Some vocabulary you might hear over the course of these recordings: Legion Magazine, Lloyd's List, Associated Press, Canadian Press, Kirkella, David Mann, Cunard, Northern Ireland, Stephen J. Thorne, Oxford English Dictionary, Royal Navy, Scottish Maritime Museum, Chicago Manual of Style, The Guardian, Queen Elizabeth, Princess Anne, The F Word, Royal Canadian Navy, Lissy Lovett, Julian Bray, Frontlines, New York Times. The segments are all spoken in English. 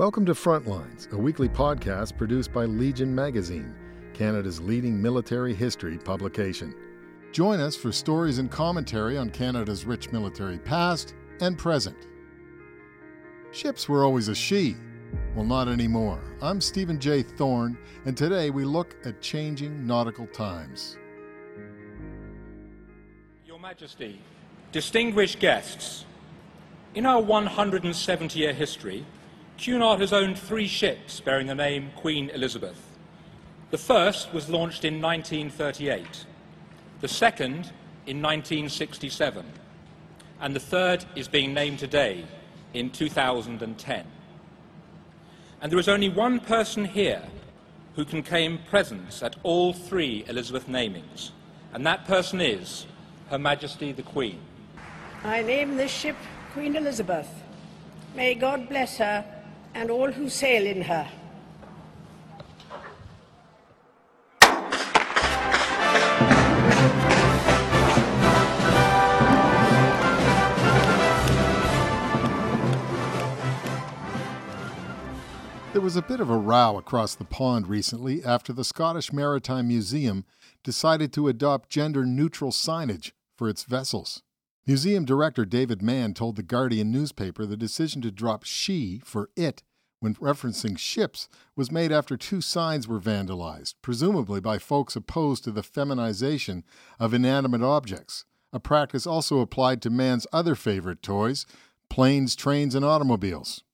Welcome to Frontlines, a weekly podcast produced by Legion Magazine, Canada's leading military history publication. Join us for stories and commentary on Canada's rich military past and present. Ships were always a she. Well, not anymore. I'm Stephen J. Thorne, and today we look at changing nautical times. Your Majesty, distinguished guests, in our 170-year history, Cunard has owned three ships bearing the name Queen Elizabeth. The first was launched in 1938, the second in 1967, and the third is being named today in 2010. And there is only one person here who can claim presence at all three Elizabeth namings, and that person is Her Majesty the Queen. I name this ship Queen Elizabeth. May God bless her and all who sail in her. There was a bit of a row across the pond recently after the Scottish Maritime Museum decided to adopt gender-neutral signage for its vessels. Museum Director David Mann told The Guardian newspaper the decision to drop she for it when referencing ships was made after two signs were vandalized, presumably by folks opposed to the feminization of inanimate objects, a practice also applied to Mann's other favorite toys, planes, trains, and automobiles.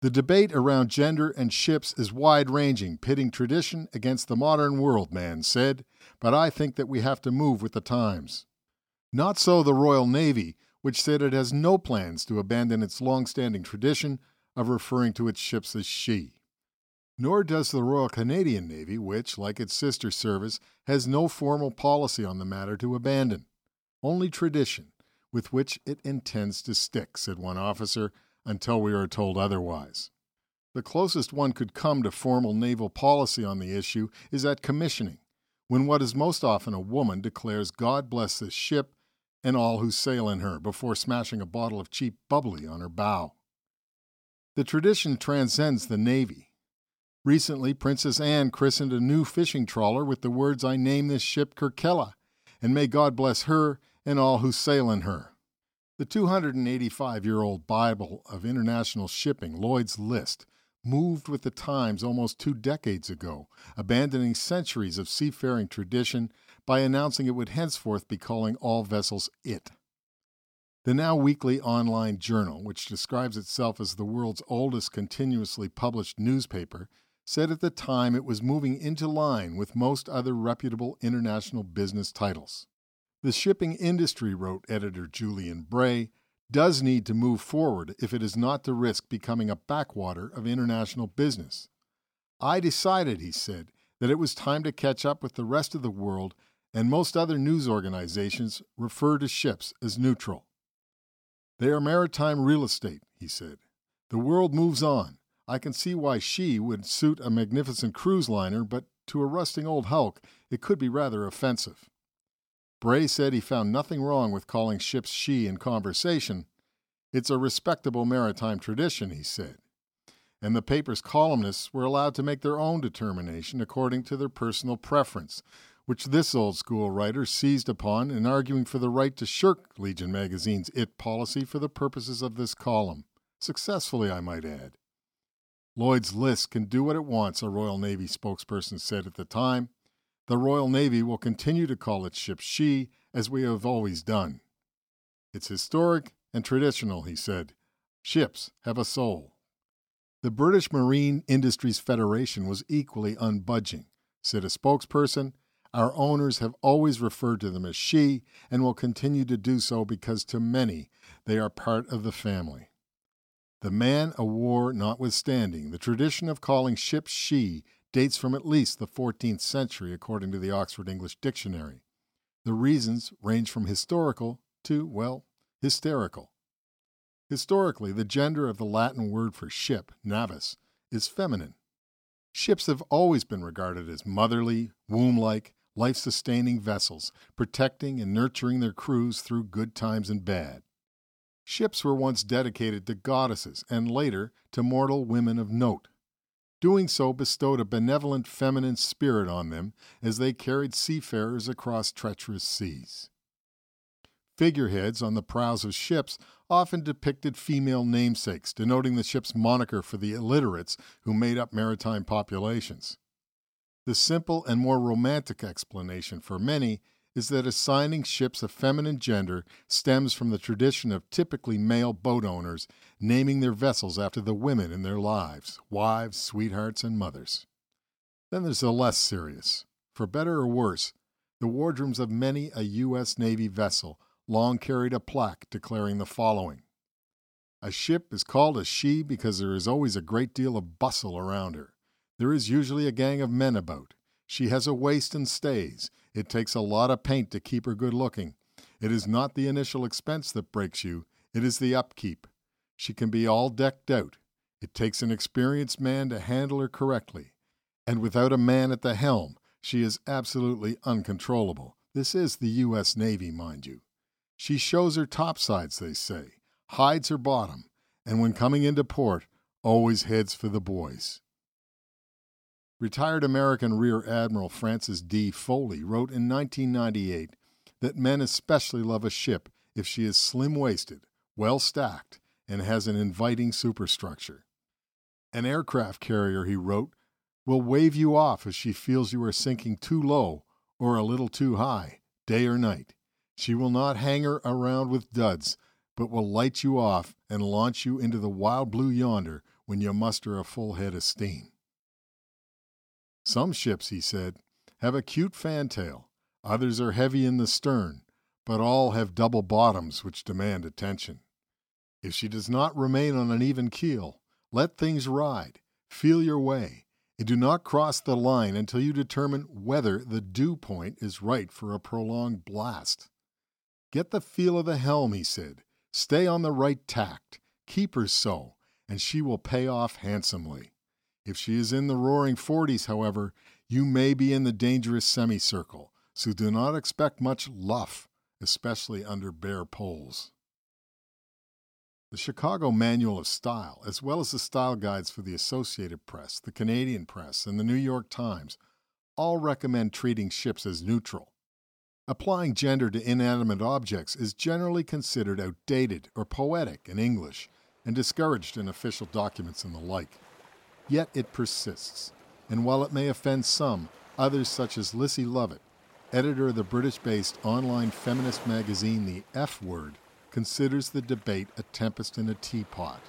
The debate around gender and ships is wide-ranging, pitting tradition against the modern world, Mann said, but I think that we have to move with the times. Not so the Royal Navy, which said it has no plans to abandon its long-standing tradition of referring to its ships as she. Nor does the Royal Canadian Navy, which, like its sister service, has no formal policy on the matter to abandon. Only tradition, with which it intends to stick, said one officer, until we are told otherwise. The closest one could come to formal naval policy on the issue is at commissioning, when what is most often a woman declares God bless this ship and all who sail in her before smashing a bottle of cheap bubbly on her bow. The tradition transcends the Navy. Recently, Princess Anne christened a new fishing trawler with the words, "I name this ship Kirkella, and may God bless her and all who sail in her." The 285-year-old Bible of international shipping, Lloyd's List, moved with the times almost 2 decades ago, abandoning centuries of seafaring tradition by announcing it would henceforth be calling all vessels it. The now weekly online journal, which describes itself as the world's oldest continuously published newspaper, said at the time it was moving into line with most other reputable international business titles. The shipping industry, wrote editor Julian Bray, does need to move forward if it is not to risk becoming a backwater of international business. I decided, he said, that it was time to catch up with the rest of the world, and most other news organizations refer to ships as neutral. They are maritime real estate, he said. The world moves on. I can see why she would suit a magnificent cruise liner, but to a rusting old hulk, it could be rather offensive. Bray said he found nothing wrong with calling ships she in conversation. It's a respectable maritime tradition, he said. And the paper's columnists were allowed to make their own determination according to their personal preference, which this old school writer seized upon in arguing for the right to shirk Legion Magazine's IT policy for the purposes of this column. Successfully, I might add. Lloyd's List can do what it wants, a Royal Navy spokesperson said at the time. The Royal Navy will continue to call its ship she, as we have always done. It's historic and traditional, he said. Ships have a soul. The British Marine Industries Federation was equally unbudging, said a spokesperson. Our owners have always referred to them as she and will continue to do so because to many they are part of the family. The man o' war notwithstanding, the tradition of calling ships she dates from at least the 14th century, according to the Oxford English Dictionary. The reasons range from historical to, well, hysterical. Historically, the gender of the Latin word for ship, navis, is feminine. Ships have always been regarded as motherly, womb-like, life-sustaining vessels, protecting and nurturing their crews through good times and bad. Ships were once dedicated to goddesses and later to mortal women of note. Doing so bestowed a benevolent feminine spirit on them as they carried seafarers across treacherous seas. Figureheads on the prows of ships often depicted female namesakes, denoting the ship's moniker for the illiterates who made up maritime populations. The simple and more romantic explanation for many is that assigning ships a feminine gender stems from the tradition of typically male boat owners naming their vessels after the women in their lives, wives, sweethearts, and mothers. Then there's the less serious. For better or worse, the wardrooms of many a U.S. Navy vessel long carried a plaque declaring the following. A ship is called a she because there is always a great deal of bustle around her. There is usually a gang of men about. She has a waist and stays. It takes a lot of paint to keep her good looking. It is not the initial expense that breaks you. It is the upkeep. She can be all decked out. It takes an experienced man to handle her correctly. And without a man at the helm, she is absolutely uncontrollable. This is the U.S. Navy, mind you. She shows her topsides, they say, hides her bottom, and when coming into port, always heads for the boys. Retired American Rear Admiral Francis D. Foley wrote in 1998 that men especially love a ship if she is slim-waisted, well-stacked, and has an inviting superstructure. An aircraft carrier, he wrote, will wave you off if she feels you are sinking too low or a little too high, day or night. She will not hang her around with duds, but will light you off and launch you into the wild blue yonder when you muster a full head of steam. Some ships, he said, have a cute fantail, others are heavy in the stern, but all have double bottoms which demand attention. If she does not remain on an even keel, let things ride, feel your way, and do not cross the line until you determine whether the due point is right for a prolonged blast. Get the feel of the helm, he said, stay on the right tack, keep her so, and she will pay off handsomely. If she is in the roaring 40s, however, you may be in the dangerous semicircle, so do not expect much luff, especially under bare poles. The Chicago Manual of Style, as well as the style guides for the Associated Press, the Canadian Press, and the New York Times, all recommend treating ships as neutral. Applying gender to inanimate objects is generally considered outdated or poetic in English and discouraged in official documents and the like. Yet it persists, and while it may offend some, others such as Lissy Lovett, editor of the British-based online feminist magazine The F Word, considers the debate a tempest in a teapot.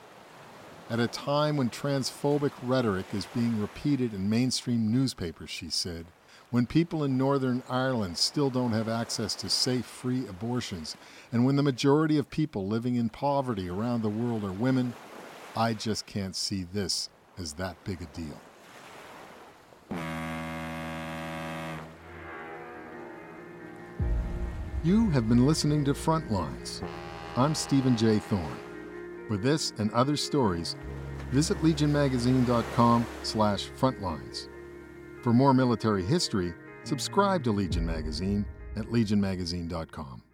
At a time when transphobic rhetoric is being repeated in mainstream newspapers, she said, when people in Northern Ireland still don't have access to safe, free abortions, and when the majority of people living in poverty around the world are women, I just can't see this is that big a deal. You have been listening to Frontlines. I'm Stephen J. Thorne. For this and other stories, visit legionmagazine.com/frontlines. For more military history, subscribe to Legion Magazine at legionmagazine.com.